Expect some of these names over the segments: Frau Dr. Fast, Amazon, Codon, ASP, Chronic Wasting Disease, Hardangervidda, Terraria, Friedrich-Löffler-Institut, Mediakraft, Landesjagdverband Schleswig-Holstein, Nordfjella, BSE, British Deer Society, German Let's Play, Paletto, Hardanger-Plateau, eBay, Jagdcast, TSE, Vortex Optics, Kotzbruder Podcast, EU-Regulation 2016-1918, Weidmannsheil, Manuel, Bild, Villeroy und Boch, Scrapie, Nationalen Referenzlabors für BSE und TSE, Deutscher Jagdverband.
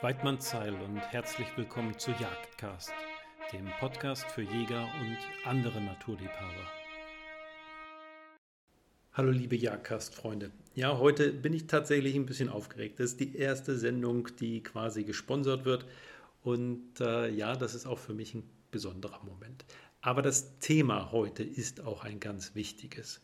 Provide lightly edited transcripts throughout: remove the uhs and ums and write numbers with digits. Weidmannsheil und herzlich willkommen zu Jagdcast, dem Podcast für Jäger und andere Naturliebhaber. Hallo liebe Jagdcast-Freunde. Ja, heute bin ich tatsächlich ein bisschen aufgeregt. Das ist die erste Sendung, die quasi gesponsert wird und das ist auch für mich ein besonderer Moment. Aber das Thema heute ist auch ein ganz wichtiges.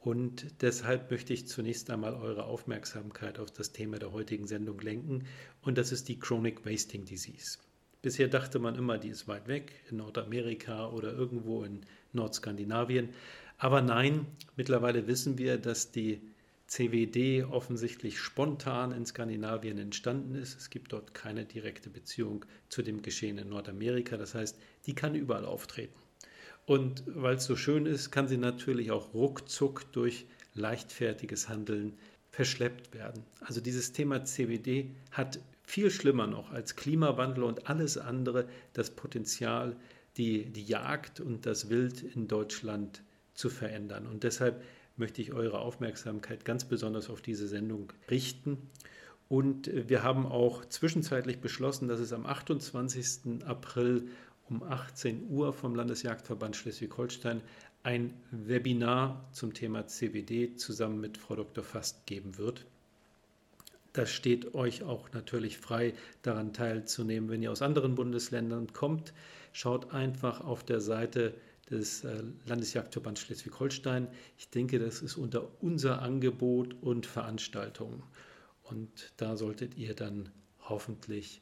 Und deshalb möchte ich zunächst einmal eure Aufmerksamkeit auf das Thema der heutigen Sendung lenken. Und das ist die Chronic Wasting Disease. Bisher dachte man immer, die ist weit weg, in Nordamerika oder irgendwo in Nordskandinavien. Aber nein, mittlerweile wissen wir, dass die CWD offensichtlich spontan in Skandinavien entstanden ist. Es gibt dort keine direkte Beziehung zu dem Geschehen in Nordamerika. Das heißt, die kann überall auftreten. Und weil es so schön ist, kann sie natürlich auch ruckzuck durch leichtfertiges Handeln verschleppt werden. Also dieses Thema CWD hat viel schlimmer noch als Klimawandel und alles andere das Potenzial, die Jagd und das Wild in Deutschland zu verändern. Und deshalb möchte ich eure Aufmerksamkeit ganz besonders auf diese Sendung richten. Und wir haben auch zwischenzeitlich beschlossen, dass es am 28. April um 18 Uhr vom Landesjagdverband Schleswig-Holstein ein Webinar zum Thema CWD zusammen mit Frau Dr. Fast geben wird. Das steht euch auch natürlich frei, daran teilzunehmen. Wenn ihr aus anderen Bundesländern kommt, schaut einfach auf der Seite des Landesjagdverbands Schleswig-Holstein. Ich denke, das ist unter unser Angebot und Veranstaltungen. Und da solltet ihr dann hoffentlich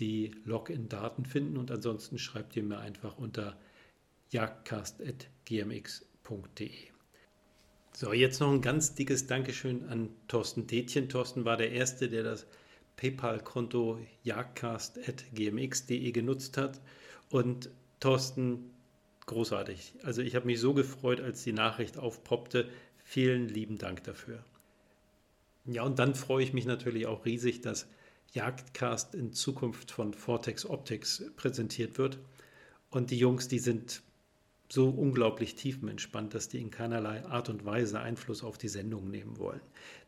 die Login-Daten finden und ansonsten schreibt ihr mir einfach unter jagdcast.gmx.de. So, jetzt noch ein ganz dickes Dankeschön an Thorsten Dädchen. Thorsten war der Erste, der das PayPal-Konto jagdcast.gmx.de genutzt hat. Und Thorsten, großartig. Also ich habe mich so gefreut, als die Nachricht aufpoppte. Vielen lieben Dank dafür. Ja, und dann freue ich mich natürlich auch riesig, dass Jagdcast in Zukunft von Vortex Optics präsentiert wird. Und die Jungs, die sind so unglaublich tiefenentspannt, dass die in keinerlei Art und Weise Einfluss auf die Sendung nehmen wollen.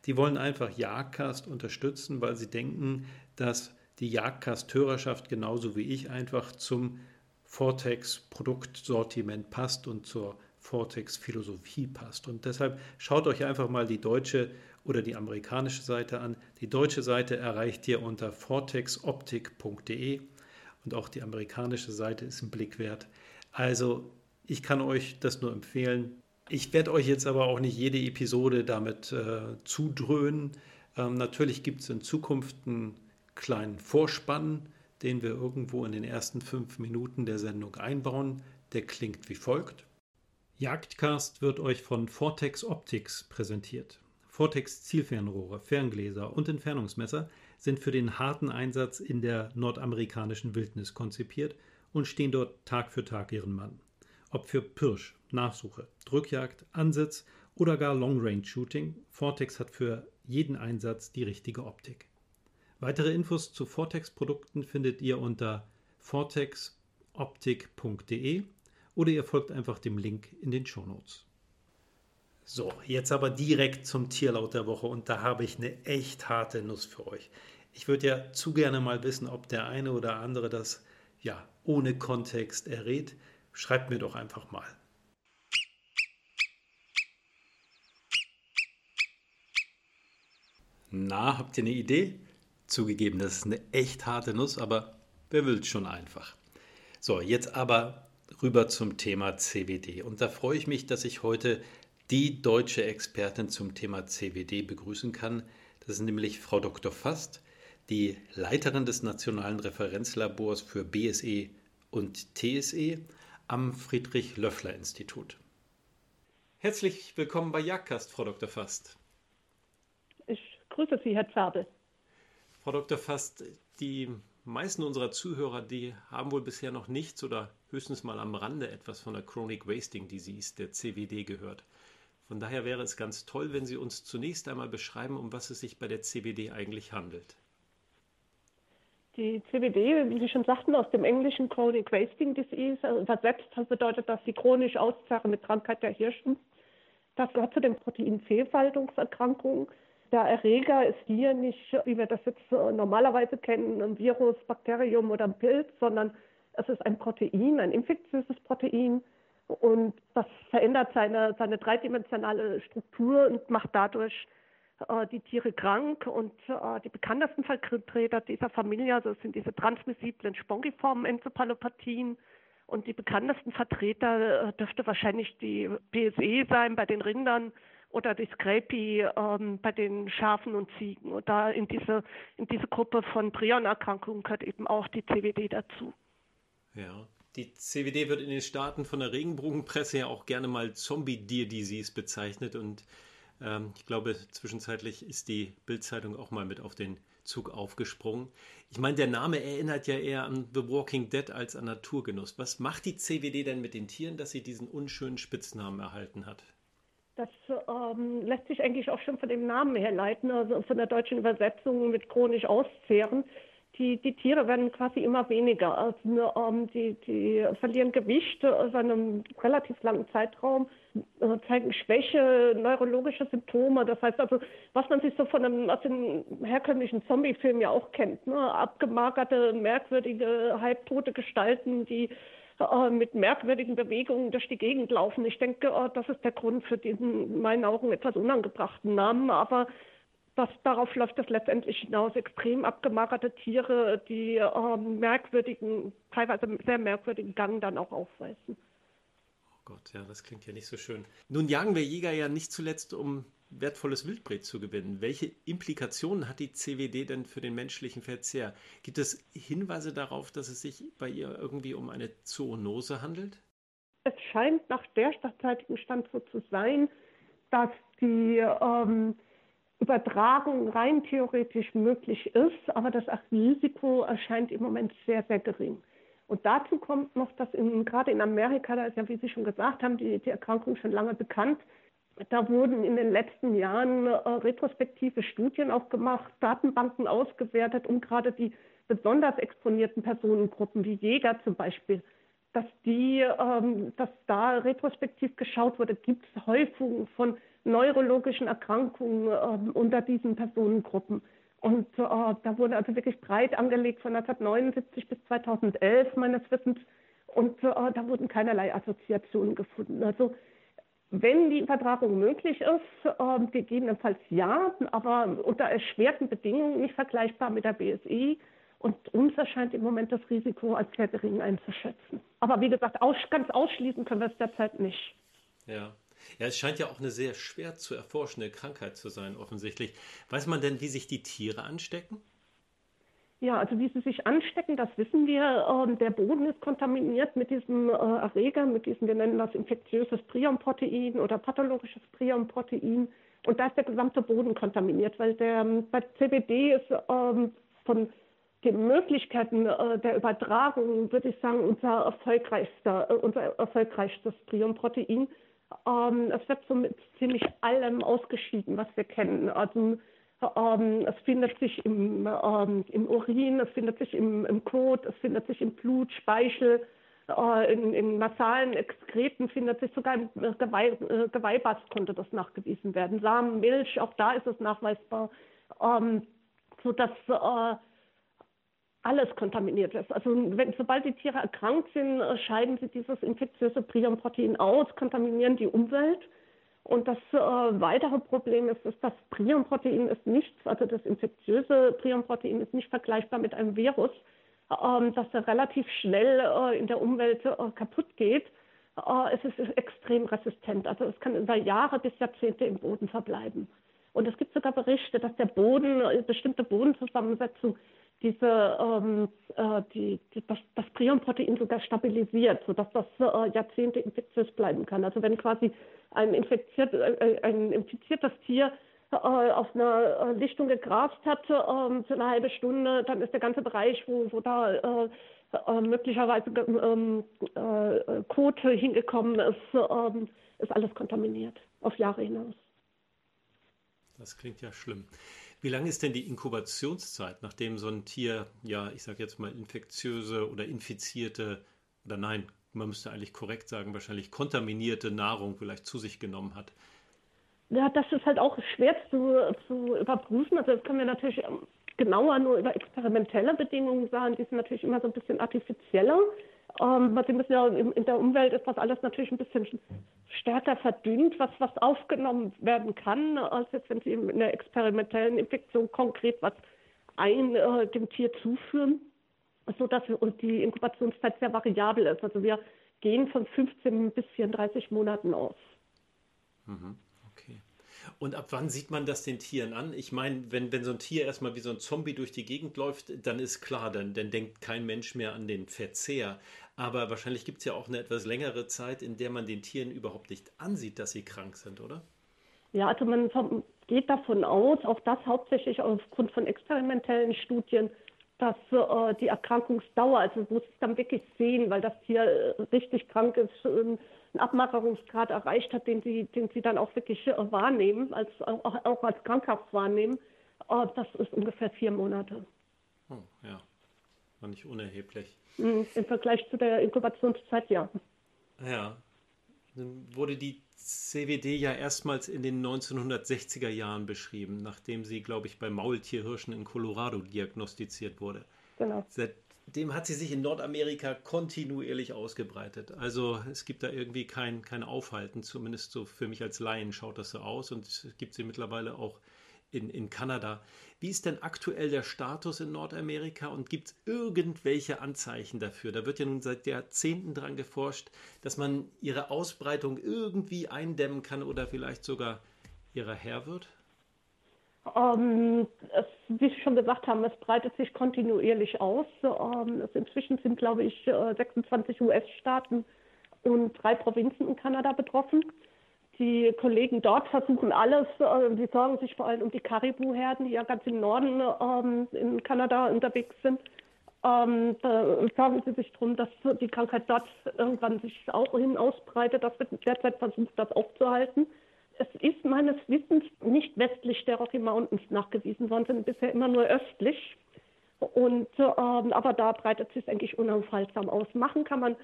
Die wollen einfach Jagdcast unterstützen, weil sie denken, dass die Jagdcast-Hörerschaft genauso wie ich einfach zum Vortex-Produktsortiment passt und zur Vortex-Philosophie passt. Und deshalb schaut euch einfach mal die deutsche oder die amerikanische Seite an. Die deutsche Seite erreicht ihr unter vortexoptik.de und auch die amerikanische Seite ist ein Blick wert. Also ich kann euch das nur empfehlen. Ich werde euch jetzt aber auch nicht jede Episode damit zudröhnen. Natürlich gibt es in Zukunft einen kleinen Vorspann, den wir irgendwo in den ersten 5 Minuten der Sendung einbauen. Der klingt wie folgt. Jagdcast wird euch von Vortex Optics präsentiert. Vortex Zielfernrohre, Ferngläser und Entfernungsmesser sind für den harten Einsatz in der nordamerikanischen Wildnis konzipiert und stehen dort Tag für Tag ihren Mann. Ob für Pirsch, Nachsuche, Drückjagd, Ansitz oder gar Long-Range-Shooting, Vortex hat für jeden Einsatz die richtige Optik. Weitere Infos zu Vortex-Produkten findet ihr unter vortexoptik.de oder ihr folgt einfach dem Link in den Shownotes. So, jetzt aber direkt zum Tierlaut der Woche und da habe ich eine echt harte Nuss für euch. Ich würde ja zu gerne mal wissen, ob der eine oder andere das ja ohne Kontext errät. Schreibt mir doch einfach mal. Na, habt ihr eine Idee? Zugegeben, das ist eine echt harte Nuss, aber wer will's schon einfach. So, jetzt aber rüber zum Thema CWD. Und da freue ich mich, dass ich heute die deutsche Expertin zum Thema CWD begrüßen kann. Das ist nämlich Frau Dr. Fast, die Leiterin des Nationalen Referenzlabors für BSE und TSE am Friedrich-Löffler-Institut. Herzlich willkommen bei Jagdcast, Frau Dr. Fast. Ich grüße Sie, Herr Zabel. Frau Dr. Fast, die meisten unserer Zuhörer, die haben wohl bisher noch nichts oder höchstens mal am Rande etwas von der Chronic Wasting Disease, der CWD, gehört. Von daher wäre es ganz toll, wenn Sie uns zunächst einmal beschreiben, um was es sich bei der CWD eigentlich handelt. Die CWD, wie Sie schon sagten, aus dem englischen Chronic Wasting Disease, also übersetzt bedeutet das die chronisch auszehrende Krankheit der Hirschen. Das gehört zu den Protein-Fehlfaltungserkrankungen. Der Erreger ist hier nicht, wie wir das jetzt normalerweise kennen, ein Virus, Bakterium oder ein Pilz, sondern es ist ein Protein, ein infektiöses Protein. Und das verändert seine dreidimensionale Struktur und macht dadurch die Tiere krank. Und die bekanntesten Vertreter dieser Familie sind diese transmissiblen spongiformen Enzephalopathien. Und die bekanntesten Vertreter dürfte wahrscheinlich die BSE sein bei den Rindern oder die Scrapie bei den Schafen und Ziegen. Und da in diese Gruppe von Prionerkrankungen gehört eben auch die CWD dazu. Ja. Die CWD wird in den Staaten von der Regenbogenpresse ja auch gerne mal Zombie Deer Disease bezeichnet und ich glaube, zwischenzeitlich ist die Bild-Zeitung auch mal mit auf den Zug aufgesprungen. Ich meine, der Name erinnert ja eher an The Walking Dead als an Naturgenuss. Was macht die CWD denn mit den Tieren, dass sie diesen unschönen Spitznamen erhalten hat? Das lässt sich eigentlich auch schon von dem Namen herleiten, also von der deutschen Übersetzung mit chronisch auszehren. Die Tiere werden quasi immer weniger. Also, die verlieren Gewicht über einen relativ langen Zeitraum, zeigen Schwäche, neurologische Symptome. Das heißt also, was man sich so aus den herkömmlichen Zombie-Filmen ja auch kennt. Ne? Abgemagerte, merkwürdige, halbtote Gestalten, die mit merkwürdigen Bewegungen durch die Gegend laufen. Ich denke, das ist der Grund für diesen, in meinen Augen, etwas unangebrachten Namen. Aber darauf läuft das letztendlich hinaus. Extrem abgemagerte Tiere, die merkwürdigen, teilweise sehr merkwürdigen Gang dann auch aufweisen. Oh Gott, ja, das klingt ja nicht so schön. Nun jagen wir Jäger ja nicht zuletzt, um wertvolles Wildbret zu gewinnen. Welche Implikationen hat die CWD denn für den menschlichen Verzehr? Gibt es Hinweise darauf, dass es sich bei ihr irgendwie um eine Zoonose handelt? Es scheint nach derzeitigen Stand so zu sein, dass die Übertragung rein theoretisch möglich ist, aber das Risiko erscheint im Moment sehr, sehr gering. Und dazu kommt noch, dass gerade in Amerika, da ist ja, wie Sie schon gesagt haben, die Erkrankung schon lange bekannt, da wurden in den letzten Jahren retrospektive Studien auch gemacht, Datenbanken ausgewertet, um gerade die besonders exponierten Personengruppen, wie Jäger zum Beispiel, dass da retrospektiv geschaut wurde, gibt es Häufungen von neurologischen Erkrankungen unter diesen Personengruppen. Und da wurde also wirklich breit angelegt von 1979 bis 2011 meines Wissens. Und da wurden keinerlei Assoziationen gefunden. Also wenn die Übertragung möglich ist, gegebenenfalls ja, aber unter erschwerten Bedingungen nicht vergleichbar mit der BSE. Und uns erscheint im Moment das Risiko als sehr gering einzuschätzen. Aber wie gesagt, ganz ausschließen können wir es derzeit nicht. Ja. Ja, es scheint ja auch eine sehr schwer zu erforschende Krankheit zu sein, offensichtlich. Weiß man denn, wie sich die Tiere anstecken? Ja, also wie sie sich anstecken, das wissen wir. Der Boden ist kontaminiert mit diesem Erreger, wir nennen das infektiöses Prionprotein oder pathologisches Prionprotein. Und da ist der gesamte Boden kontaminiert, weil bei CWD ist von den Möglichkeiten der Übertragung, würde ich sagen, unser erfolgreichstes Prionprotein. Es wird so mit ziemlich allem ausgeschieden, was wir kennen. Also es findet sich im Urin, es findet sich im Kot, es findet sich im Blut, Speichel, in nasalen Exkreten findet sich sogar im Geweihrest konnte das nachgewiesen werden. Samen, Milch, auch da ist es nachweisbar, sodass alles kontaminiert ist. Also sobald die Tiere erkrankt sind, scheiden sie dieses infektiöse Prionprotein aus, kontaminieren die Umwelt. Und das weitere Problem ist, das Prionprotein ist nichts, also das infektiöse Prionprotein ist nicht vergleichbar mit einem Virus, dass er relativ schnell in der Umwelt kaputt geht. Es ist extrem resistent, also es kann über Jahre bis Jahrzehnte im Boden verbleiben. Und es gibt sogar Berichte, dass der Boden, bestimmte Bodenzusammensetzung, das Prionprotein sogar stabilisiert, sodass das Jahrzehnte infektiös bleiben kann. Also wenn quasi ein infiziertes Tier auf einer Lichtung gegrast hat für eine halbe Stunde, dann ist der ganze Bereich, wo da möglicherweise Kot hingekommen ist alles kontaminiert, auf Jahre hinaus. Das klingt ja schlimm. Wie lange ist denn die Inkubationszeit, nachdem so ein Tier, ja, ich sage jetzt mal infektiöse oder infizierte, oder nein, man müsste eigentlich korrekt sagen, wahrscheinlich kontaminierte Nahrung vielleicht zu sich genommen hat? Ja, das ist halt auch schwer zu überprüfen. Also das können wir natürlich genauer nur über experimentelle Bedingungen sagen. Die sind natürlich immer so ein bisschen artifizieller. Sie müssen ja, in der Umwelt ist das alles natürlich ein bisschen stärker verdünnt, was aufgenommen werden kann, als jetzt, wenn Sie in einer experimentellen Infektion konkret was dem Tier zuführen, sodass und die Inkubationszeit sehr variabel ist. Also wir gehen von 15 bis 34 Monaten aus. Mhm. Und ab wann sieht man das den Tieren an? Ich meine, wenn so ein Tier erstmal wie so ein Zombie durch die Gegend läuft, dann ist klar, dann denkt kein Mensch mehr an den Verzehr. Aber wahrscheinlich gibt es ja auch eine etwas längere Zeit, in der man den Tieren überhaupt nicht ansieht, dass sie krank sind, oder? Ja, also man geht davon aus, auch das hauptsächlich aufgrund von experimentellen Studien, dass die Erkrankungsdauer, also wo sie es dann wirklich sehen, weil das Tier richtig krank ist, einen Abmagerungsgrad erreicht hat, den sie dann auch wirklich wahrnehmen, auch als krankhaft wahrnehmen, das ist ungefähr 4 Monate. Oh, ja, war nicht unerheblich. Im Vergleich zu der Inkubationszeit, ja. Ja, dann wurde die CWD ja erstmals in den 1960er Jahren beschrieben, nachdem sie, glaube ich, bei Maultierhirschen in Colorado diagnostiziert wurde. Genau. Seitdem hat sie sich in Nordamerika kontinuierlich ausgebreitet. Also es gibt da irgendwie kein Aufhalten, zumindest so für mich als Laien schaut das so aus. Und es gibt sie mittlerweile auch in Kanada. Wie ist denn aktuell der Status in Nordamerika und gibt es irgendwelche Anzeichen dafür? Da wird ja nun seit Jahrzehnten dran geforscht, dass man ihre Ausbreitung irgendwie eindämmen kann oder vielleicht sogar ihrer Herr wird? Wie Sie schon gesagt haben, es breitet sich kontinuierlich aus. Inzwischen sind, glaube ich, 26 US-Staaten und 3 Provinzen in Kanada betroffen. Die Kollegen dort versuchen alles. Die sorgen sich vor allem um die Karibu-Herden, die ja ganz im Norden in Kanada unterwegs sind. Da sorgen sie sich darum, dass die Krankheit dort irgendwann sich auch hin ausbreitet. Das wird derzeit versucht, das aufzuhalten. Es ist meines Wissens nicht westlich der Rocky Mountains nachgewiesen worden, sind bisher immer nur östlich. Aber da breitet sich eigentlich unaufhaltsam aus. Machen kann man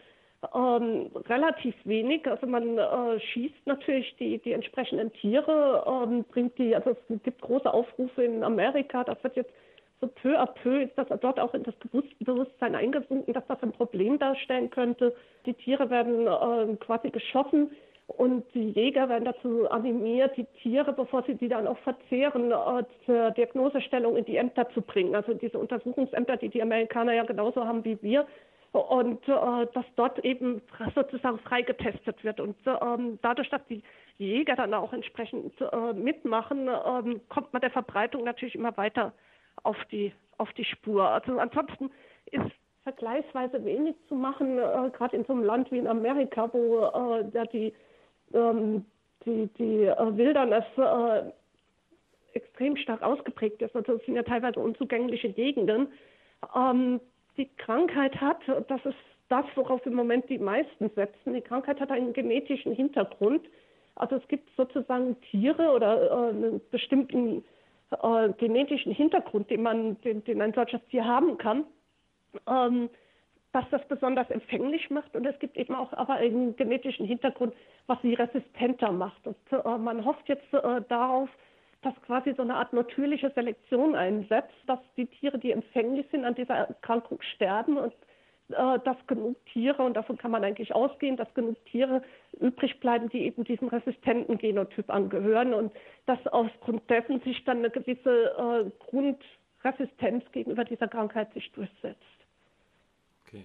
relativ wenig. Also man schießt natürlich die entsprechenden Tiere, bringt die, also es gibt große Aufrufe in Amerika, das wird jetzt so peu à peu, ist das dort auch in das Bewusstsein eingesunken, dass das ein Problem darstellen könnte. Die Tiere werden quasi geschossen und die Jäger werden dazu animiert, die Tiere, bevor sie die dann auch verzehren, zur Diagnosestellung in die Ämter zu bringen. Also diese Untersuchungsämter, die Amerikaner ja genauso haben wie wir, und dass dort eben sozusagen frei getestet wird. Und dadurch, dass die Jäger dann auch entsprechend mitmachen, kommt man der Verbreitung natürlich immer weiter auf die Spur. Also ansonsten ist vergleichsweise wenig zu machen, gerade in so einem Land wie in Amerika, wo die Wildernis extrem stark ausgeprägt ist. Also es sind ja teilweise unzugängliche Gegenden. Die Krankheit hat, das ist das, worauf im Moment die meisten setzen, die Krankheit hat einen genetischen Hintergrund. Also es gibt sozusagen Tiere oder einen bestimmten genetischen Hintergrund, den ein solches Tier haben kann, was das besonders empfänglich macht. Und es gibt eben auch aber einen genetischen Hintergrund, was sie resistenter macht. Und man hofft jetzt darauf, dass quasi so eine Art natürliche Selektion einsetzt, dass die Tiere, die empfänglich sind, an dieser Erkrankung sterben und dass genug Tiere, und davon kann man eigentlich ausgehen, dass genug Tiere übrig bleiben, die eben diesem resistenten Genotyp angehören und dass aufgrund dessen sich dann eine gewisse Grundresistenz gegenüber dieser Krankheit sich durchsetzt. Okay.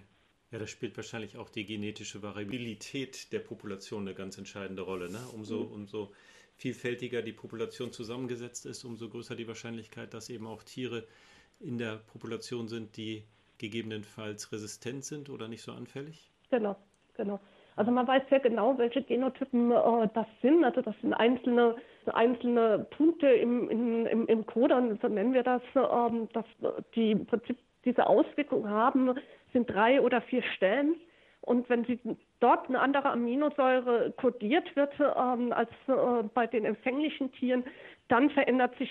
Ja, das spielt wahrscheinlich auch die genetische Variabilität der Population eine ganz entscheidende Rolle, ne? Umso vielfältiger die Population zusammengesetzt ist, umso größer die Wahrscheinlichkeit, dass eben auch Tiere in der Population sind, die gegebenenfalls resistent sind oder nicht so anfällig? Genau. Also man weiß sehr genau, welche Genotypen das sind. Also das sind einzelne Punkte im Codon, so nennen wir das, dass die im Prinzip diese Auswirkung haben, sind 3 oder 4 Stellen. Und wenn sie dort eine andere Aminosäure kodiert wird als bei den empfänglichen Tieren, dann verändert sich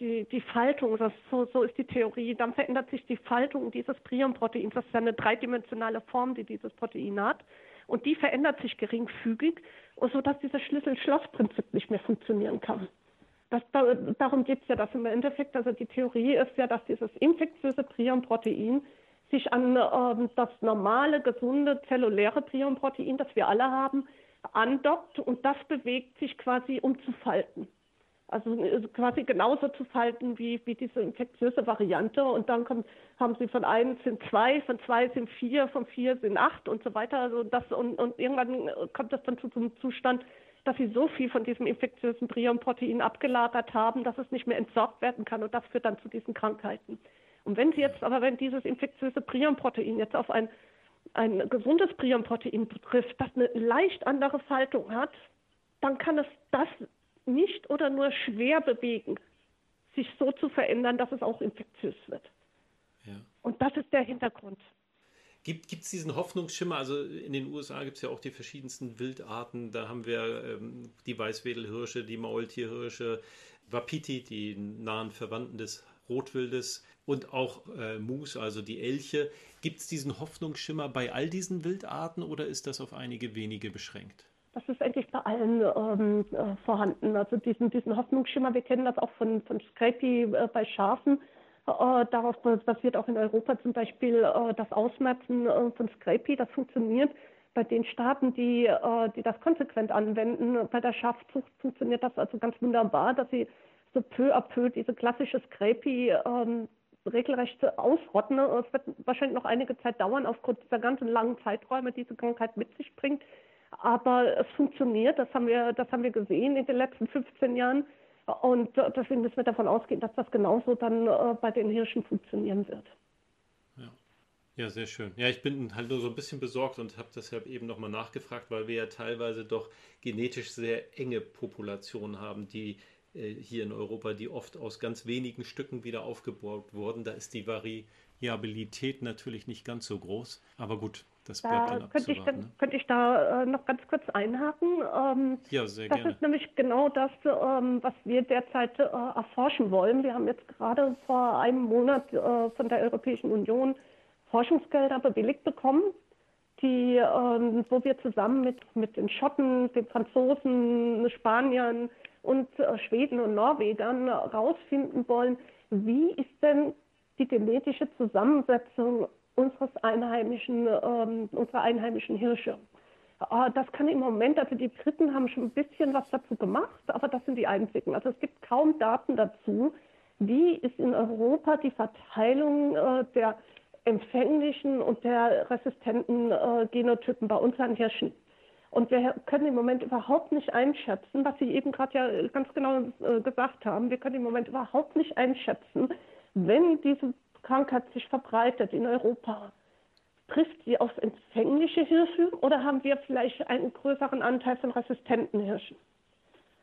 die Faltung. So ist die Theorie. Dann verändert sich die Faltung dieses Prionproteins. Das ist ja eine dreidimensionale Form, die dieses Protein hat. Und die verändert sich geringfügig, sodass dieses Schlüssel-Schloss-Prinzip nicht mehr funktionieren kann. Darum geht es ja, dass im Endeffekt, also die Theorie ist ja, dass dieses infektiöse Prionprotein sich an das normale, gesunde, zelluläre Prionprotein, das wir alle haben, andockt und das bewegt sich quasi, um zu falten. Also quasi genauso zu falten wie diese infektiöse Variante. Und dann haben sie von 1 sind 2, von 2 sind 4, von 4 sind 8 und so weiter. Also das, und irgendwann kommt das dann zu so einem Zustand, dass sie so viel von diesem infektiösen Prionprotein abgelagert haben, dass es nicht mehr entsorgt werden kann. Und das führt dann zu diesen Krankheiten. Und wenn sie jetzt, aber wenn dieses infektiöse Prionprotein jetzt auf ein gesundes Prionprotein trifft, das eine leicht andere Faltung hat, dann kann es das nicht oder nur schwer bewegen, sich so zu verändern, dass es auch infektiös wird. Ja. Und das ist der Hintergrund. Gibt es diesen Hoffnungsschimmer? Also in den USA gibt es ja auch die verschiedensten Wildarten. Da haben wir die Weißwedelhirsche, die Maultierhirsche, Wapiti, die nahen Verwandten des Rotwildes und auch Mus, also die Elche. Gibt es diesen Hoffnungsschimmer bei all diesen Wildarten oder ist das auf einige wenige beschränkt? Das ist eigentlich bei allen vorhanden. Also diesen Hoffnungsschimmer, wir kennen das auch von Scrapie bei Schafen. Darauf basiert auch in Europa zum Beispiel das Ausmerzen von Scrapie. Das funktioniert bei den Staaten, die das konsequent anwenden. Bei der Schafzucht funktioniert das also ganz wunderbar, dass sie so peu à peu diese klassische Scrapie regelrecht ausrotten. Es wird wahrscheinlich noch einige Zeit dauern, aufgrund dieser ganzen langen Zeiträume, die diese Krankheit mit sich bringt. Aber es funktioniert, das haben wir gesehen in den letzten 15 Jahren. Und deswegen müssen wir davon ausgehen, dass das genauso dann bei den Hirschen funktionieren wird. Ja, sehr schön. Ja, ich bin halt nur so ein bisschen besorgt und habe deshalb eben nochmal nachgefragt, weil wir ja teilweise doch genetisch sehr enge Populationen haben, die hier in Europa, die oft aus ganz wenigen Stücken wieder aufgebaut wurden. Da ist die Variabilität natürlich nicht ganz so groß. Aber gut, das bleibt dann abzuwarten. Könnte ich da noch ganz kurz einhaken? Ja, sehr gerne. Das ist nämlich genau das, was wir derzeit erforschen wollen. Wir haben jetzt gerade vor einem Monat von der Europäischen Union Forschungsgelder bewilligt bekommen, wo wir zusammen mit den Schotten, den Franzosen, Spaniern und Schweden und Norwegern herausfinden wollen, wie ist denn die genetische Zusammensetzung unserer einheimischen Hirsche. Das kann im Moment, also die Briten haben schon ein bisschen was dazu gemacht, aber das sind die einzigen. Also es gibt kaum Daten dazu, wie ist in Europa die Verteilung der empfänglichen und der resistenten Genotypen bei unseren Hirschen. Und wir können im Moment überhaupt nicht einschätzen, was Sie eben gerade ja ganz genau gesagt haben, wir können im Moment überhaupt nicht einschätzen, wenn diese Krankheit sich verbreitet in Europa, trifft sie auf empfängliche Hirsche oder haben wir vielleicht einen größeren Anteil von resistenten Hirschen?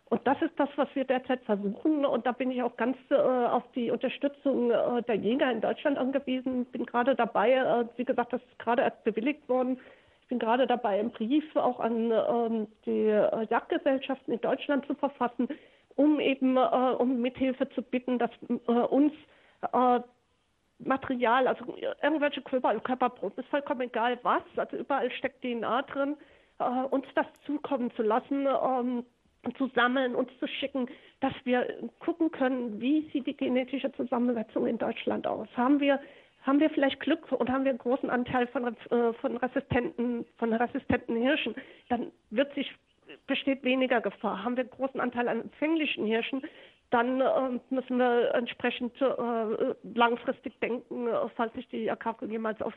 Und das ist das, was wir derzeit versuchen. Und da bin ich auch ganz auf die Unterstützung der Jäger in Deutschland angewiesen. Bin gerade dabei, wie gesagt, das ist gerade erst bewilligt worden. Ich bin gerade dabei, einen Brief auch an die Jagdgesellschaften in Deutschland zu verfassen, um eben um Mithilfe zu bitten, dass uns Material, also irgendwelche Körperproben, ist vollkommen egal was, also überall steckt DNA drin, uns das zukommen zu lassen, zu sammeln, uns zu schicken, dass wir gucken können, wie sieht die genetische Zusammensetzung in Deutschland aus. Haben wir vielleicht Glück und haben wir einen großen Anteil von resistenten Hirschen, dann besteht weniger Gefahr. Haben wir einen großen Anteil an empfänglichen Hirschen, dann müssen wir entsprechend langfristig denken, falls sich die Erkrankung jemals auf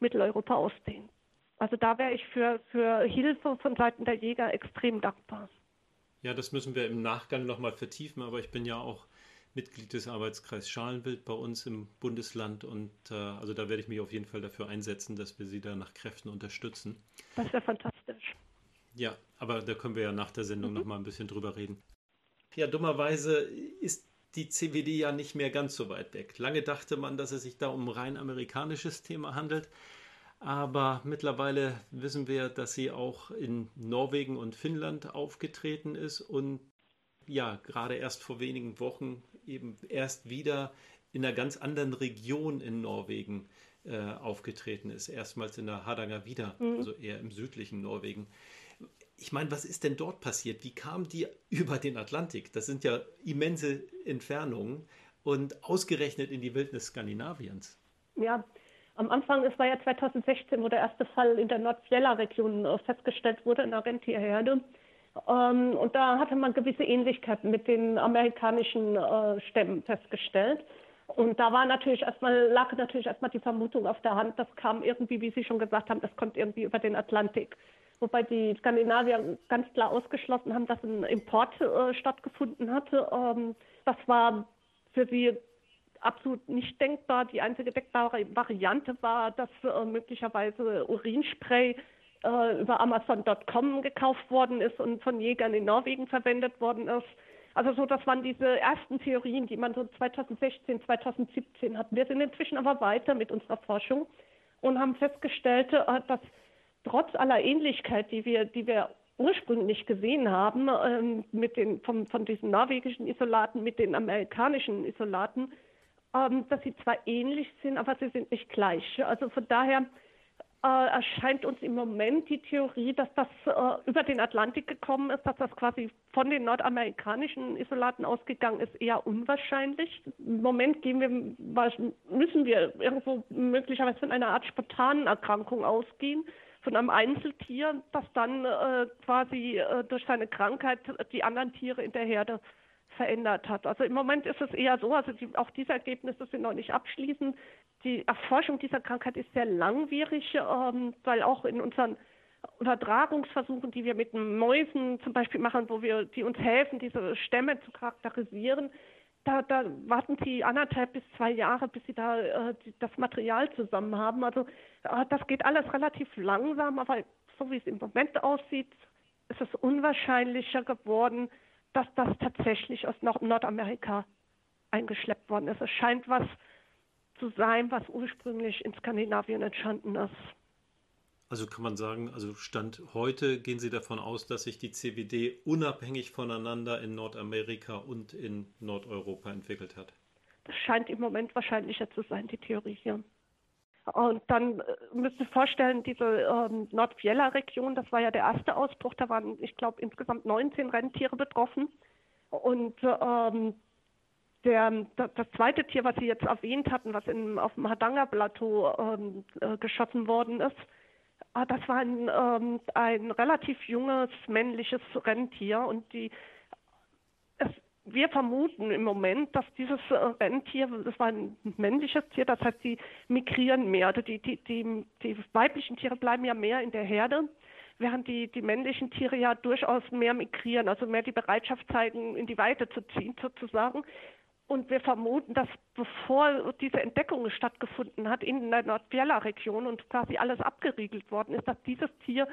Mitteleuropa ausdehnt. Also da wäre ich für Hilfe von Seiten der Jäger extrem dankbar. Ja, das müssen wir im Nachgang nochmal vertiefen, aber ich bin ja auch Mitglied des Arbeitskreis Schalenwild bei uns im Bundesland und also da werde ich mich auf jeden Fall dafür einsetzen, dass wir sie da nach Kräften unterstützen. Das wäre fantastisch. Ja, aber da können wir ja nach der Sendung nochmal ein bisschen drüber reden. Ja, dummerweise ist die CWD ja nicht mehr ganz so weit weg. Lange dachte man, dass es sich da um ein rein amerikanisches Thema handelt. Aber mittlerweile wissen wir, dass sie auch in Norwegen und Finnland aufgetreten ist und ja, gerade erst vor wenigen Wochen eben erst wieder in einer ganz anderen Region in Norwegen aufgetreten ist. Erstmals in der Hardangervidda, also eher im südlichen Norwegen. Ich meine, was ist denn dort passiert? Wie kamen die über den Atlantik? Das sind ja immense Entfernungen und ausgerechnet in die Wildnis Skandinaviens. Ja, am Anfang, es war ja 2016, wo der erste Fall in der Nordfjella-Region festgestellt wurde, in der Rentierherde. Und da hatte man gewisse Ähnlichkeiten mit den amerikanischen Stämmen festgestellt. Und da war natürlich lag natürlich erstmal die Vermutung auf der Hand, das kam irgendwie, wie Sie schon gesagt haben, das kommt irgendwie über den Atlantik. Wobei die Skandinavier ganz klar ausgeschlossen haben, dass ein Import stattgefunden hatte. Das war für sie absolut nicht denkbar. Die einzige denkbare Variante war, dass möglicherweise Urinspray über Amazon.com gekauft worden ist und von Jägern in Norwegen verwendet worden ist. Also so, das waren diese ersten Theorien, die man so 2016, 2017 hatten. Wir sind inzwischen aber weiter mit unserer Forschung und haben festgestellt, dass trotz aller Ähnlichkeit, die wir ursprünglich gesehen haben, von diesen norwegischen Isolaten mit den amerikanischen Isolaten, dass sie zwar ähnlich sind, aber sie sind nicht gleich. Also von daher erscheint uns im Moment die Theorie, dass das über den Atlantik gekommen ist, dass das quasi von den nordamerikanischen Isolaten ausgegangen ist, eher unwahrscheinlich. Im Moment müssen wir irgendwo möglicherweise von einer Art spontanen Erkrankung ausgehen, von einem Einzeltier, das dann quasi durch seine Krankheit die anderen Tiere in der Herde verändert hat. Also im Moment ist es eher so, also auch diese Ergebnisse sind noch nicht abschließend. Die Erforschung dieser Krankheit ist sehr langwierig, weil auch in unseren Übertragungsversuchen, die wir mit Mäusen zum Beispiel machen, die uns helfen, diese Stämme zu charakterisieren, da warten sie 1,5 bis 2 Jahre, bis sie da das Material zusammen haben. Also das geht alles relativ langsam, aber so wie es im Moment aussieht, ist es unwahrscheinlicher geworden, dass das tatsächlich aus Nordamerika eingeschleppt worden ist. Es scheint was zu sein, was ursprünglich in Skandinavien entstanden ist. Also kann man sagen, also Stand heute gehen Sie davon aus, dass sich die CWD unabhängig voneinander in Nordamerika und in Nordeuropa entwickelt hat? Das scheint im Moment wahrscheinlicher zu sein, die Theorie hier. Und dann müssen Sie vorstellen, diese Nordfjella-Region, das war ja der erste Ausbruch, da waren, ich glaube, insgesamt 19 Rentiere betroffen. Und das zweite Tier, was Sie jetzt erwähnt hatten, was auf dem Hardanger-Plateau geschossen worden ist, das war ein relativ junges männliches Rentier. Und wir vermuten im Moment, dass dieses Rentier, das war ein männliches Tier, das heißt, die migrieren mehr. Also die weiblichen Tiere bleiben ja mehr in der Herde, während die männlichen Tiere ja durchaus mehr migrieren, also mehr die Bereitschaft zeigen, in die Weite zu ziehen sozusagen. Und wir vermuten, dass bevor diese Entdeckung stattgefunden hat in der Nordfjella-Region und quasi alles abgeriegelt worden ist, dass dieses Tier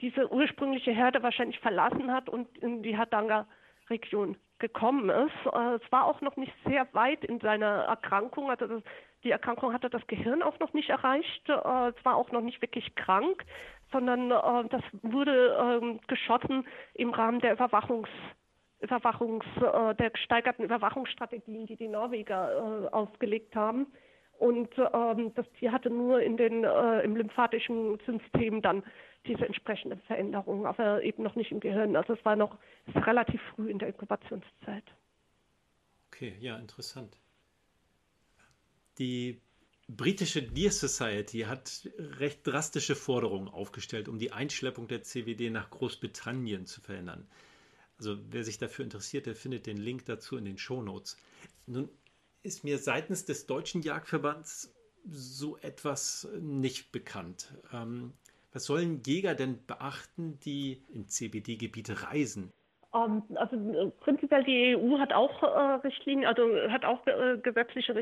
diese ursprüngliche Herde wahrscheinlich verlassen hat und in die Hardanger-Region gekommen ist. Es war auch noch nicht sehr weit in seiner Erkrankung. Also die Erkrankung hatte das Gehirn auch noch nicht erreicht. Es war auch noch nicht wirklich krank, sondern das wurde geschossen im Rahmen der der gesteigerten Überwachungsstrategien, die die Norweger aufgelegt haben. Und das Tier hatte nur im lymphatischen System dann diese entsprechenden Veränderungen, aber eben noch nicht im Gehirn. Also es war noch relativ früh in der Inkubationszeit. Okay, ja, interessant. Die britische Deer Society hat recht drastische Forderungen aufgestellt, um die Einschleppung der CWD nach Großbritannien zu verhindern. Also wer sich dafür interessiert, der findet den Link dazu in den Shownotes. Nun ist mir seitens des Deutschen Jagdverbands so etwas nicht bekannt. Was sollen Jäger denn beachten, die in CBD-Gebiete reisen? Also prinzipiell die EU hat auch Richtlinien, also hat auch gesetzliche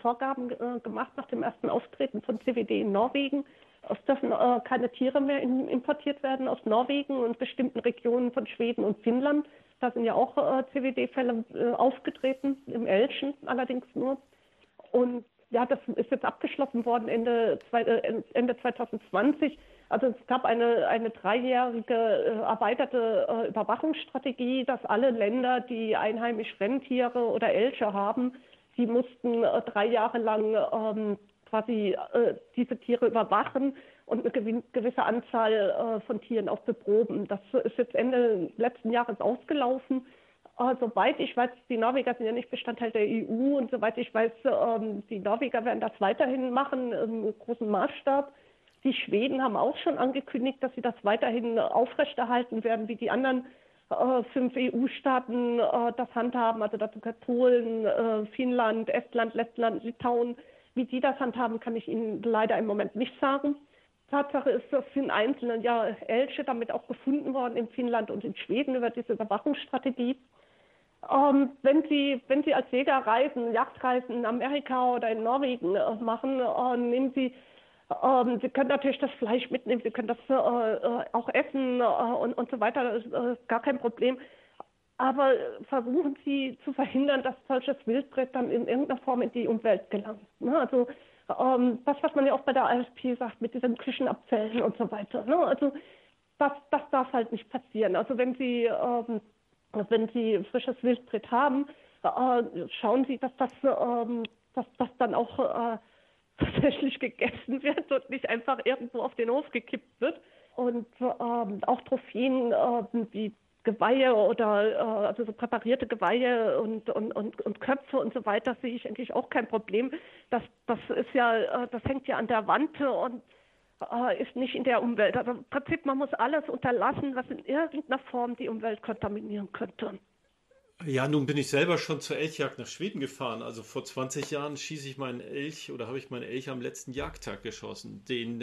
Vorgaben gemacht nach dem ersten Auftreten von CWD in Norwegen. Es dürfen keine Tiere mehr importiert werden aus Norwegen und bestimmten Regionen von Schweden und Finnland. Da sind ja auch CWD-Fälle aufgetreten, im Elschen allerdings nur. Und ja, das ist jetzt abgeschlossen worden Ende 2020. Also es gab eine 3-jährige erweiterte Überwachungsstrategie, dass alle Länder, die einheimisch Rentiere oder Elche haben, Sie mussten 3 Jahre lang quasi diese Tiere überwachen und eine gewisse Anzahl von Tieren auch beproben. Das ist jetzt Ende letzten Jahres ausgelaufen. Soweit ich weiß, die Norweger sind ja nicht Bestandteil der EU und soweit ich weiß, die Norweger werden das weiterhin machen im großen Maßstab. Die Schweden haben auch schon angekündigt, dass sie das weiterhin aufrechterhalten werden, wie die anderen 5 EU-Staaten das handhaben. Also dazu gehört Polen, Finnland, Estland, Lettland, Litauen. Wie die das handhaben, kann ich Ihnen leider im Moment nicht sagen. Tatsache ist, dass in einzelnen Elche damit auch gefunden worden in Finnland und in Schweden über diese Überwachungsstrategie. Wenn Sie als Jäger reisen, Jagdreisen in Amerika oder in Norwegen machen, nehmen Sie können natürlich das Fleisch mitnehmen, Sie können das auch essen und so weiter, das ist gar kein Problem. Aber versuchen Sie zu verhindern, dass solches Wildbret dann in irgendeiner Form in die Umwelt gelangt. Ne? Also das, was man ja auch bei der ASP sagt, mit diesen Küchenabfällen und so weiter. Ne? Also das darf halt nicht passieren. Also wenn Sie frisches Wildbret haben, schauen Sie, dass das dann auch tatsächlich gegessen wird und nicht einfach irgendwo auf den Hof gekippt wird. Und auch Trophäen wie Geweihe oder also so präparierte Geweihe und Köpfe und so weiter, sehe ich eigentlich auch kein Problem. Das ist ja, das hängt ja an der Wand und ist nicht in der Umwelt. Also im Prinzip, man muss alles unterlassen, was in irgendeiner Form die Umwelt kontaminieren könnte. Ja, nun bin ich selber schon zur Elchjagd nach Schweden gefahren. Also vor 20 Jahren schieße ich meinen Elch oder habe ich meinen Elch am letzten Jagdtag geschossen. Den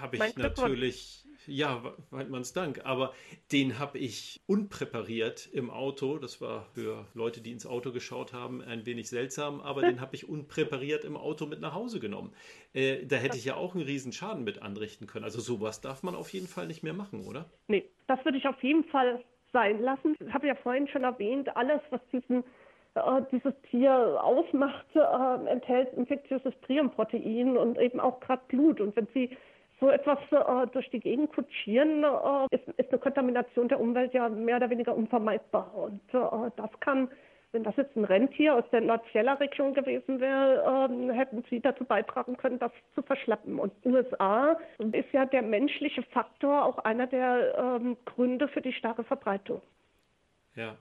habe ich natürlich, ja, Weidmanns Dank, aber den habe ich unpräpariert im Auto. Das war für Leute, die ins Auto geschaut haben, ein wenig seltsam, aber den habe ich unpräpariert im Auto mit nach Hause genommen. Da hätte ich ja auch einen riesen Schaden mit anrichten können. Also sowas darf man auf jeden Fall nicht mehr machen, oder? Nee, das würde ich auf jeden Fall sein lassen. Ich habe ja vorhin schon erwähnt, alles, was dieses Tier ausmacht, enthält infektiöses Prionprotein und eben auch gerade Blut. Und wenn Sie so etwas durch die Gegend kutschieren, ist eine Kontamination der Umwelt ja mehr oder weniger unvermeidbar. Und das kann, wenn das jetzt ein Rentier aus der Nordfjella-Region gewesen wäre, hätten Sie dazu beitragen können, das zu verschleppen. Und in den USA ist ja der menschliche Faktor auch einer der Gründe für die starke Verbreitung. Ja.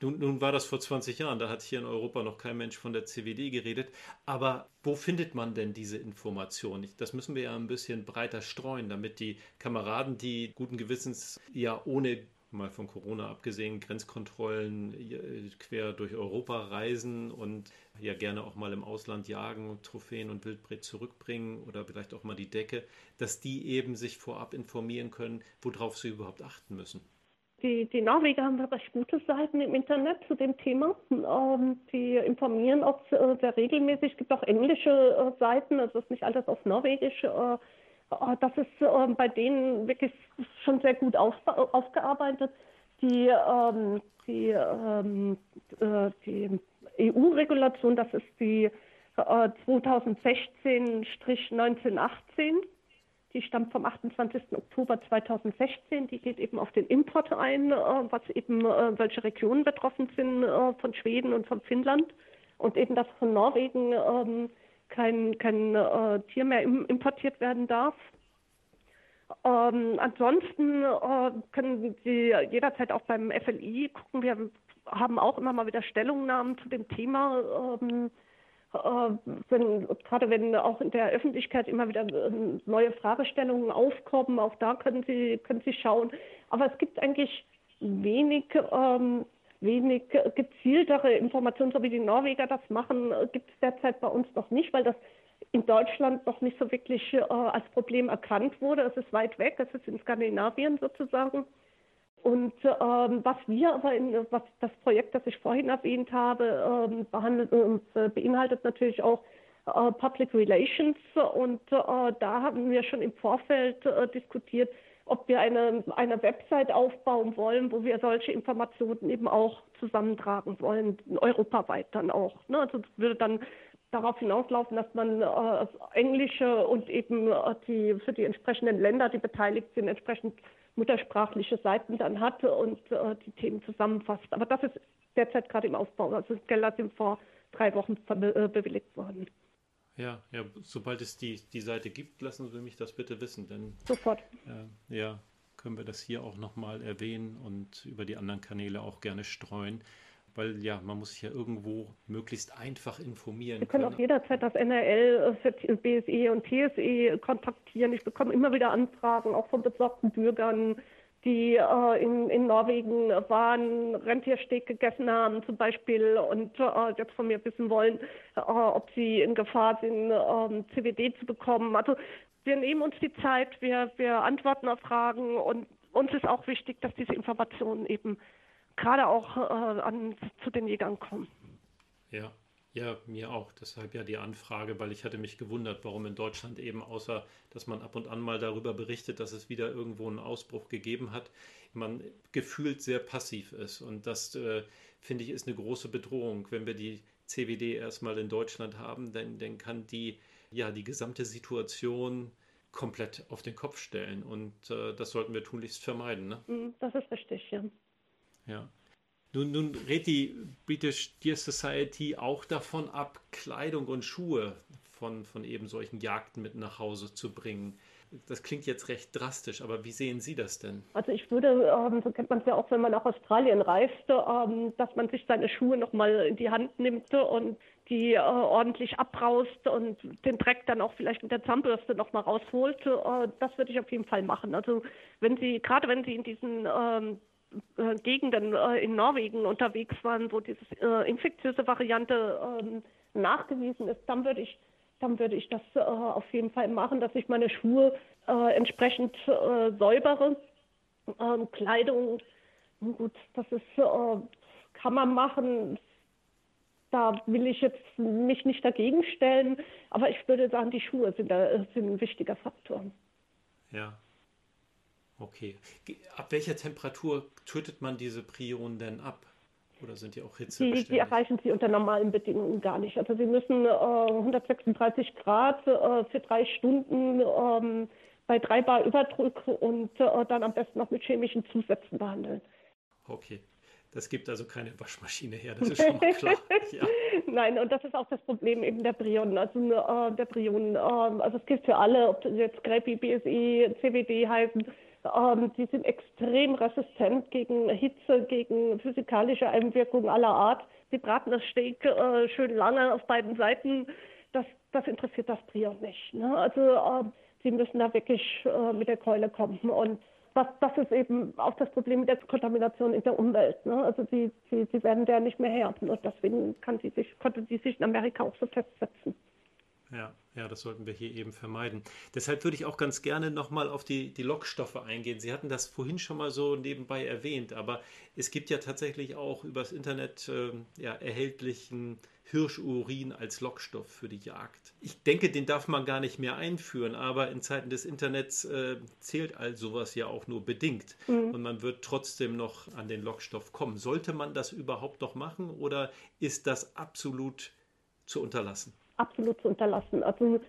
Nun war das vor 20 Jahren, da hat hier in Europa noch kein Mensch von der CWD geredet. Aber wo findet man denn diese Information? Das müssen wir ja ein bisschen breiter streuen, damit die Kameraden, die guten Gewissens ja ohne, mal von Corona abgesehen, Grenzkontrollen quer durch Europa reisen und ja gerne auch mal im Ausland jagen und Trophäen und Wildbret zurückbringen oder vielleicht auch mal die Decke, dass die eben sich vorab informieren können, worauf sie überhaupt achten müssen. Die Norweger haben da recht gute Seiten im Internet zu dem Thema. Die informieren auch sehr regelmäßig. Es gibt auch englische Seiten, also ist nicht alles auf Norwegisch. Das ist bei denen wirklich schon sehr gut aufgearbeitet. Die EU-Regulation, das ist die 2016-1918. Die stammt vom 28. Oktober 2016. Die geht eben auf den Import ein, was eben welche Regionen betroffen sind von Schweden und von Finnland und eben dass von Norwegen kein Tier mehr importiert werden darf. Ansonsten können Sie jederzeit auch beim FLI gucken. Wir haben auch immer mal wieder Stellungnahmen zu dem Thema. Gerade wenn auch in der Öffentlichkeit immer wieder neue Fragestellungen aufkommen, auch da können Sie schauen. Aber es gibt eigentlich wenig gezieltere Informationen, so wie die Norweger das machen, gibt es derzeit bei uns noch nicht, weil das in Deutschland noch nicht so wirklich als Problem erkannt wurde. Es ist weit weg, es ist in Skandinavien sozusagen. Und das Projekt, das ich vorhin erwähnt habe, beinhaltet natürlich auch Public Relations. Und da haben wir schon im Vorfeld diskutiert, ob wir eine Website aufbauen wollen, wo wir solche Informationen eben auch zusammentragen wollen, europaweit dann auch. Ne? Also das würde dann darauf hinauslaufen, dass man englische und eben für die entsprechenden Länder, die beteiligt sind, entsprechend muttersprachliche Seiten dann hat und die Themen zusammenfasst. Aber das ist derzeit gerade im Aufbau. Also Gelder sind vor 3 Wochen bewilligt worden. Ja, sobald es die Seite gibt, lassen Sie mich das bitte wissen. Denn, sofort. Können wir das hier auch nochmal erwähnen und über die anderen Kanäle auch gerne streuen. Weil ja, man muss sich ja irgendwo möglichst einfach informieren. Sie können auch jederzeit das NRL für BSE und TSE kontaktieren. Ich bekomme immer wieder Anfragen, auch von besorgten Bürgern, die in Norwegen waren, Rentiersteak gegessen haben zum Beispiel und jetzt von mir wissen wollen, ob sie in Gefahr sind, CWD zu bekommen. Also wir nehmen uns die Zeit, wir antworten auf Fragen und uns ist auch wichtig, dass diese Informationen eben gerade auch zu den Jägern kommen. Ja, mir auch. Deshalb ja die Anfrage, weil ich hatte mich gewundert, warum in Deutschland eben außer, dass man ab und an mal darüber berichtet, dass es wieder irgendwo einen Ausbruch gegeben hat, man gefühlt sehr passiv ist. Und das, finde ich, ist eine große Bedrohung. Wenn wir die CWD erstmal in Deutschland haben, dann kann die gesamte Situation komplett auf den Kopf stellen. Und das sollten wir tunlichst vermeiden. Ne? Das ist richtig, ja. Ja. Nun rät die British Deer Society auch davon ab, Kleidung und Schuhe von eben solchen Jagden mit nach Hause zu bringen. Das klingt jetzt recht drastisch, aber wie sehen Sie das denn? Also ich würde, so kennt man es ja auch, wenn man nach Australien reist, dass man sich seine Schuhe nochmal in die Hand nimmt und die ordentlich abbraust und den Dreck dann auch vielleicht mit der Zahnbürste nochmal rausholt. Das würde ich auf jeden Fall machen. Also wenn Sie in diesen Gegenden in Norwegen unterwegs waren, wo diese infektiöse Variante nachgewiesen ist, dann würde ich das auf jeden Fall machen, dass ich meine Schuhe entsprechend säubere. Kleidung, gut, das ist kann man machen. Da will ich jetzt mich nicht dagegen stellen, aber ich würde sagen, die Schuhe sind ein wichtiger Faktor. Ja. Okay. Ab welcher Temperatur tötet man diese Prionen denn ab? Oder sind die auch hitzebeständig? Die erreichen sie unter normalen Bedingungen gar nicht. Also sie müssen 136 Grad für 3 Stunden bei 3 Bar Überdruck und dann am besten noch mit chemischen Zusätzen behandeln. Okay. Das gibt also keine Waschmaschine her, das ist schon mal klar. Ja. Nein, und das ist auch das Problem eben der Prionen. Also es gilt für alle, ob jetzt Scrapie, BSE, CWD heißen. Die sind extrem resistent gegen Hitze, gegen physikalische Einwirkungen aller Art. Sie braten das Steak schön lange auf beiden Seiten. Das interessiert das Prion nicht. Ne? Also sie müssen da wirklich mit der Keule kommen. Und das ist eben auch das Problem mit der Kontamination in der Umwelt. Ne? Also sie werden da nicht mehr her. Und deswegen konnte sie sich in Amerika auch so festsetzen. Ja, das sollten wir hier eben vermeiden. Deshalb würde ich auch ganz gerne nochmal auf die Lockstoffe eingehen. Sie hatten das vorhin schon mal so nebenbei erwähnt, aber es gibt ja tatsächlich auch übers Internet erhältlichen Hirschurin als Lockstoff für die Jagd. Ich denke, den darf man gar nicht mehr einführen, aber in Zeiten des Internets zählt all sowas ja auch nur bedingt. Mhm. Und man wird trotzdem noch an den Lockstoff kommen. Sollte man das überhaupt noch machen oder ist das absolut zu unterlassen? Absolut zu unterlassen. Also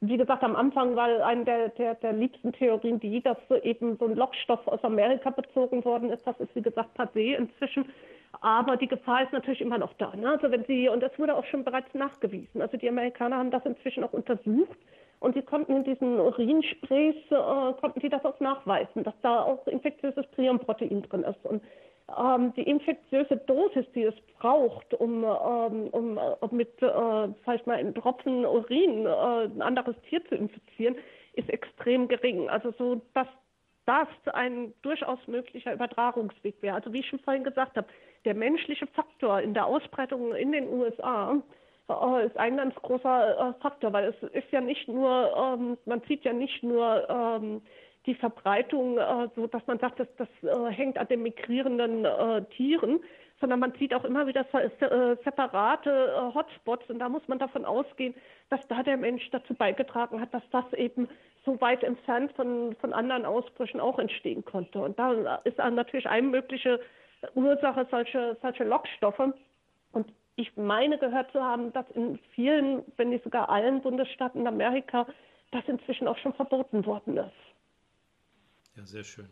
wie gesagt, am Anfang war eine der liebsten Theorien, dass eben so ein Lockstoff aus Amerika bezogen worden ist. Das ist, wie gesagt, passé inzwischen. Aber die Gefahr ist natürlich immer noch da. Ne? Also und das wurde auch schon bereits nachgewiesen. Also die Amerikaner haben das inzwischen auch untersucht und sie konnten in diesen Urinsprays das auch nachweisen, dass da auch infektiöses Prionprotein drin ist. Und die infektiöse Dosis, die es braucht, um mit einem Tropfen Urin ein anderes Tier zu infizieren, ist extrem gering. Also so, dass das ein durchaus möglicher Übertragungsweg wäre. Also wie ich schon vorhin gesagt habe, der menschliche Faktor in der Ausbreitung in den USA ist ein ganz großer Faktor, weil es ist ja nicht nur, man sieht ja nicht nur die Verbreitung, so dass man sagt, das hängt an den migrierenden Tieren, sondern man sieht auch immer wieder separate Hotspots und da muss man davon ausgehen, dass da der Mensch dazu beigetragen hat, dass das eben so weit entfernt von anderen Ausbrüchen auch entstehen konnte. Und da ist natürlich eine mögliche Ursache solche Lockstoffe. Und ich meine gehört zu haben, dass in vielen, wenn nicht sogar allen Bundesstaaten in Amerika das inzwischen auch schon verboten worden ist. Ja, sehr schön.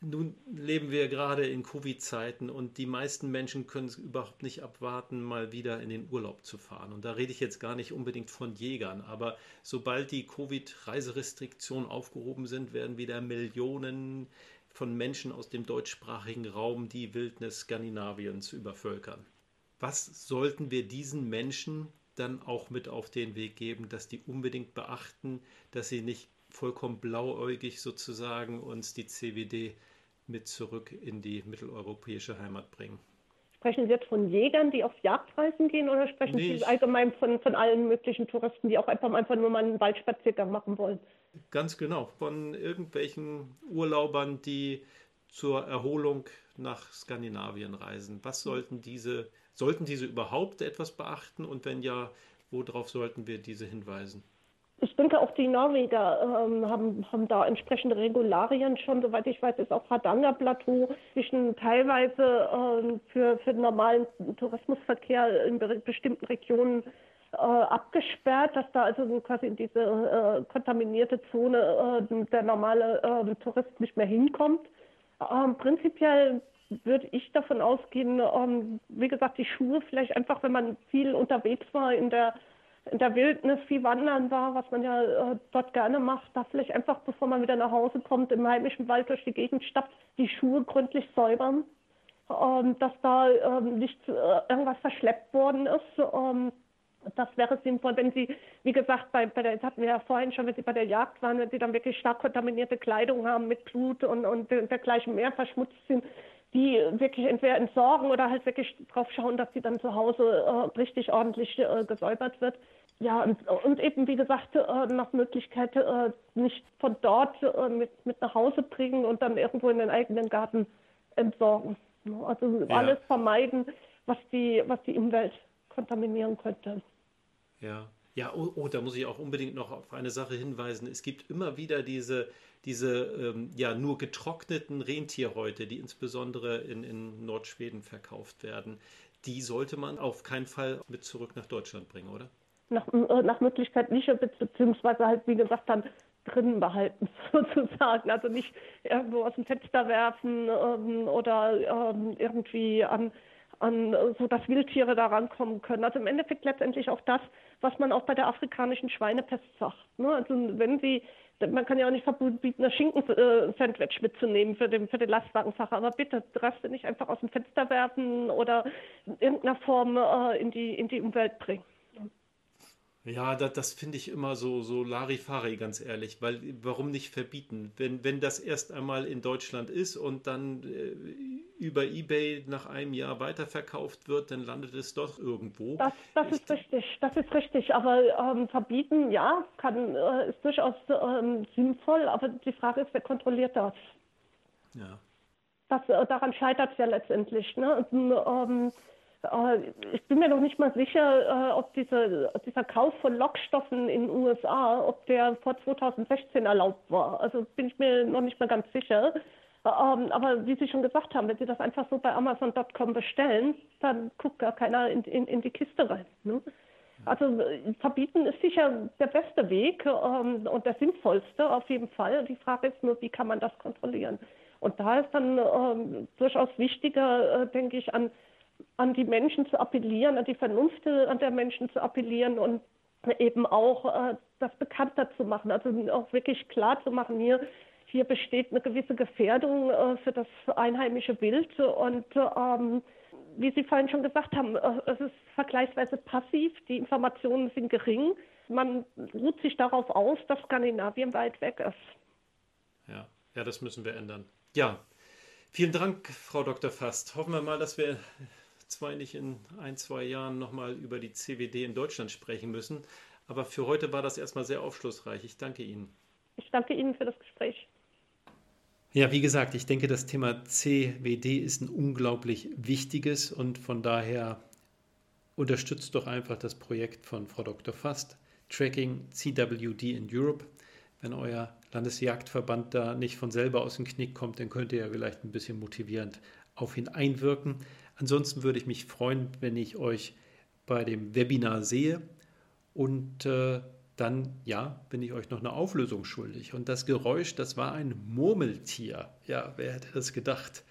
Nun leben wir gerade in Covid-Zeiten und die meisten Menschen können es überhaupt nicht abwarten, mal wieder in den Urlaub zu fahren. Und da rede ich jetzt gar nicht unbedingt von Jägern, aber sobald die Covid-Reiserestriktionen aufgehoben sind, werden wieder Millionen von Menschen aus dem deutschsprachigen Raum die Wildnis Skandinaviens übervölkern. Was sollten wir diesen Menschen dann auch mit auf den Weg geben, dass die unbedingt beachten, dass sie nicht vollkommen blauäugig sozusagen uns die CWD mit zurück in die mitteleuropäische Heimat bringen? Sprechen Sie jetzt von Jägern, die auf Jagdreisen gehen, oder sprechen Sie allgemein von allen möglichen Touristen, die auch einfach nur mal einen Waldspaziergang machen wollen? Ganz genau, von irgendwelchen Urlaubern, die zur Erholung nach Skandinavien reisen. Was sollten diese überhaupt etwas beachten, und wenn ja, worauf sollten wir diese hinweisen? Ich denke, auch die Norweger haben da entsprechende Regularien schon. Soweit ich weiß, ist auch Hardanger-Plateau zwischen teilweise für den normalen Tourismusverkehr in bestimmten Regionen abgesperrt, dass da also quasi in diese kontaminierte Zone der normale Tourist nicht mehr hinkommt. Prinzipiell würde ich davon ausgehen, wie gesagt, die Schuhe vielleicht einfach, wenn man viel unterwegs war in der Wildnis, viel wandern war, was man ja dort gerne macht, da vielleicht einfach, bevor man wieder nach Hause kommt, im heimischen Wald durch die Gegend stapft, die Schuhe gründlich säubern, dass da nicht irgendwas verschleppt worden ist. Das wäre sinnvoll, wenn Sie, wie gesagt, das hatten wir ja vorhin schon, wenn Sie bei der Jagd waren, wenn Sie dann wirklich stark kontaminierte Kleidung haben mit Blut und dergleichen mehr, verschmutzt sind, die wirklich entweder entsorgen oder halt wirklich drauf schauen, dass sie dann zu Hause richtig ordentlich gesäubert wird. Ja, und eben, wie gesagt, nach Möglichkeit nicht von dort mit nach Hause bringen und dann irgendwo in den eigenen Garten entsorgen. Also ja, alles vermeiden, was die Umwelt kontaminieren könnte. Ja. Ja, oh, da muss ich auch unbedingt noch auf eine Sache hinweisen. Es gibt immer wieder diese nur getrockneten Rentierhäute, die insbesondere in Nordschweden verkauft werden. Die sollte man auf keinen Fall mit zurück nach Deutschland bringen, oder? Nach Möglichkeit nicht, beziehungsweise halt, wie gesagt, dann drinnen behalten sozusagen. Also nicht irgendwo aus dem Fenster werfen oder irgendwie so dass Wildtiere da rankommen können. Also im Endeffekt letztendlich auch das, was man auch bei der afrikanischen Schweinepest sagt. Ne? Also man kann ja auch nicht verbieten, ein Schinkensandwich mitzunehmen für den Lastwagenfahrer, aber bitte darfst du nicht einfach aus dem Fenster werfen oder in irgendeiner Form in die Umwelt bringen. Ja, das finde ich immer so Larifari, ganz ehrlich, weil warum nicht verbieten? Wenn das erst einmal in Deutschland ist und dann über eBay nach einem Jahr weiterverkauft wird, dann landet es doch irgendwo. Das ist richtig. Aber verbieten, ja, ist durchaus sinnvoll, aber die Frage ist, wer kontrolliert das? Ja. Daran scheitert es ja letztendlich, ne? Ich bin mir noch nicht mal sicher, ob dieser Kauf von Lockstoffen in den USA, ob der vor 2016 erlaubt war. Also bin ich mir noch nicht mal ganz sicher. Aber wie Sie schon gesagt haben, wenn Sie das einfach so bei Amazon.com bestellen, dann guckt gar keiner in die Kiste rein. Ne? Also verbieten ist sicher der beste Weg und der sinnvollste auf jeden Fall. Die Frage ist nur, wie kann man das kontrollieren? Und da ist dann durchaus wichtiger, denke ich, an die Menschen zu appellieren, an die Vernunft der Menschen zu appellieren und eben auch das bekannter zu machen, also auch wirklich klar zu machen, hier besteht eine gewisse Gefährdung für das einheimische Wild und wie Sie vorhin schon gesagt haben, es ist vergleichsweise passiv, die Informationen sind gering, man ruht sich darauf aus, dass Skandinavien weit weg ist. Ja, das müssen wir ändern. Ja, vielen Dank, Frau Dr. Fast. Hoffen wir mal, dass wir zwar nicht in 1-2 Jahren nochmal über die CWD in Deutschland sprechen müssen, aber für heute war das erstmal sehr aufschlussreich. Ich danke Ihnen. Ich danke Ihnen für das Gespräch. Ja, wie gesagt, ich denke, das Thema CWD ist ein unglaublich wichtiges und von daher unterstützt doch einfach das Projekt von Frau Dr. Fast, Tracking CWD in Europe. Wenn euer Landesjagdverband da nicht von selber aus dem Knick kommt, dann könnt ihr ja vielleicht ein bisschen motivierend auf ihn einwirken. Ansonsten würde ich mich freuen, wenn ich euch bei dem Webinar sehe und dann, ja, bin ich euch noch eine Auflösung schuldig. Und das Geräusch, das war ein Murmeltier. Ja, wer hätte das gedacht?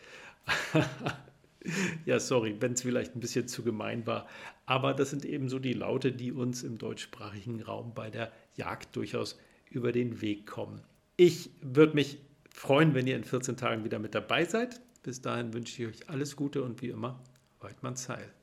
Ja, sorry, wenn es vielleicht ein bisschen zu gemein war. Aber das sind eben so die Laute, die uns im deutschsprachigen Raum bei der Jagd durchaus über den Weg kommen. Ich würde mich freuen, wenn ihr in 14 Tagen wieder mit dabei seid. Bis dahin wünsche ich euch alles Gute und wie immer, Weidmanns Heil.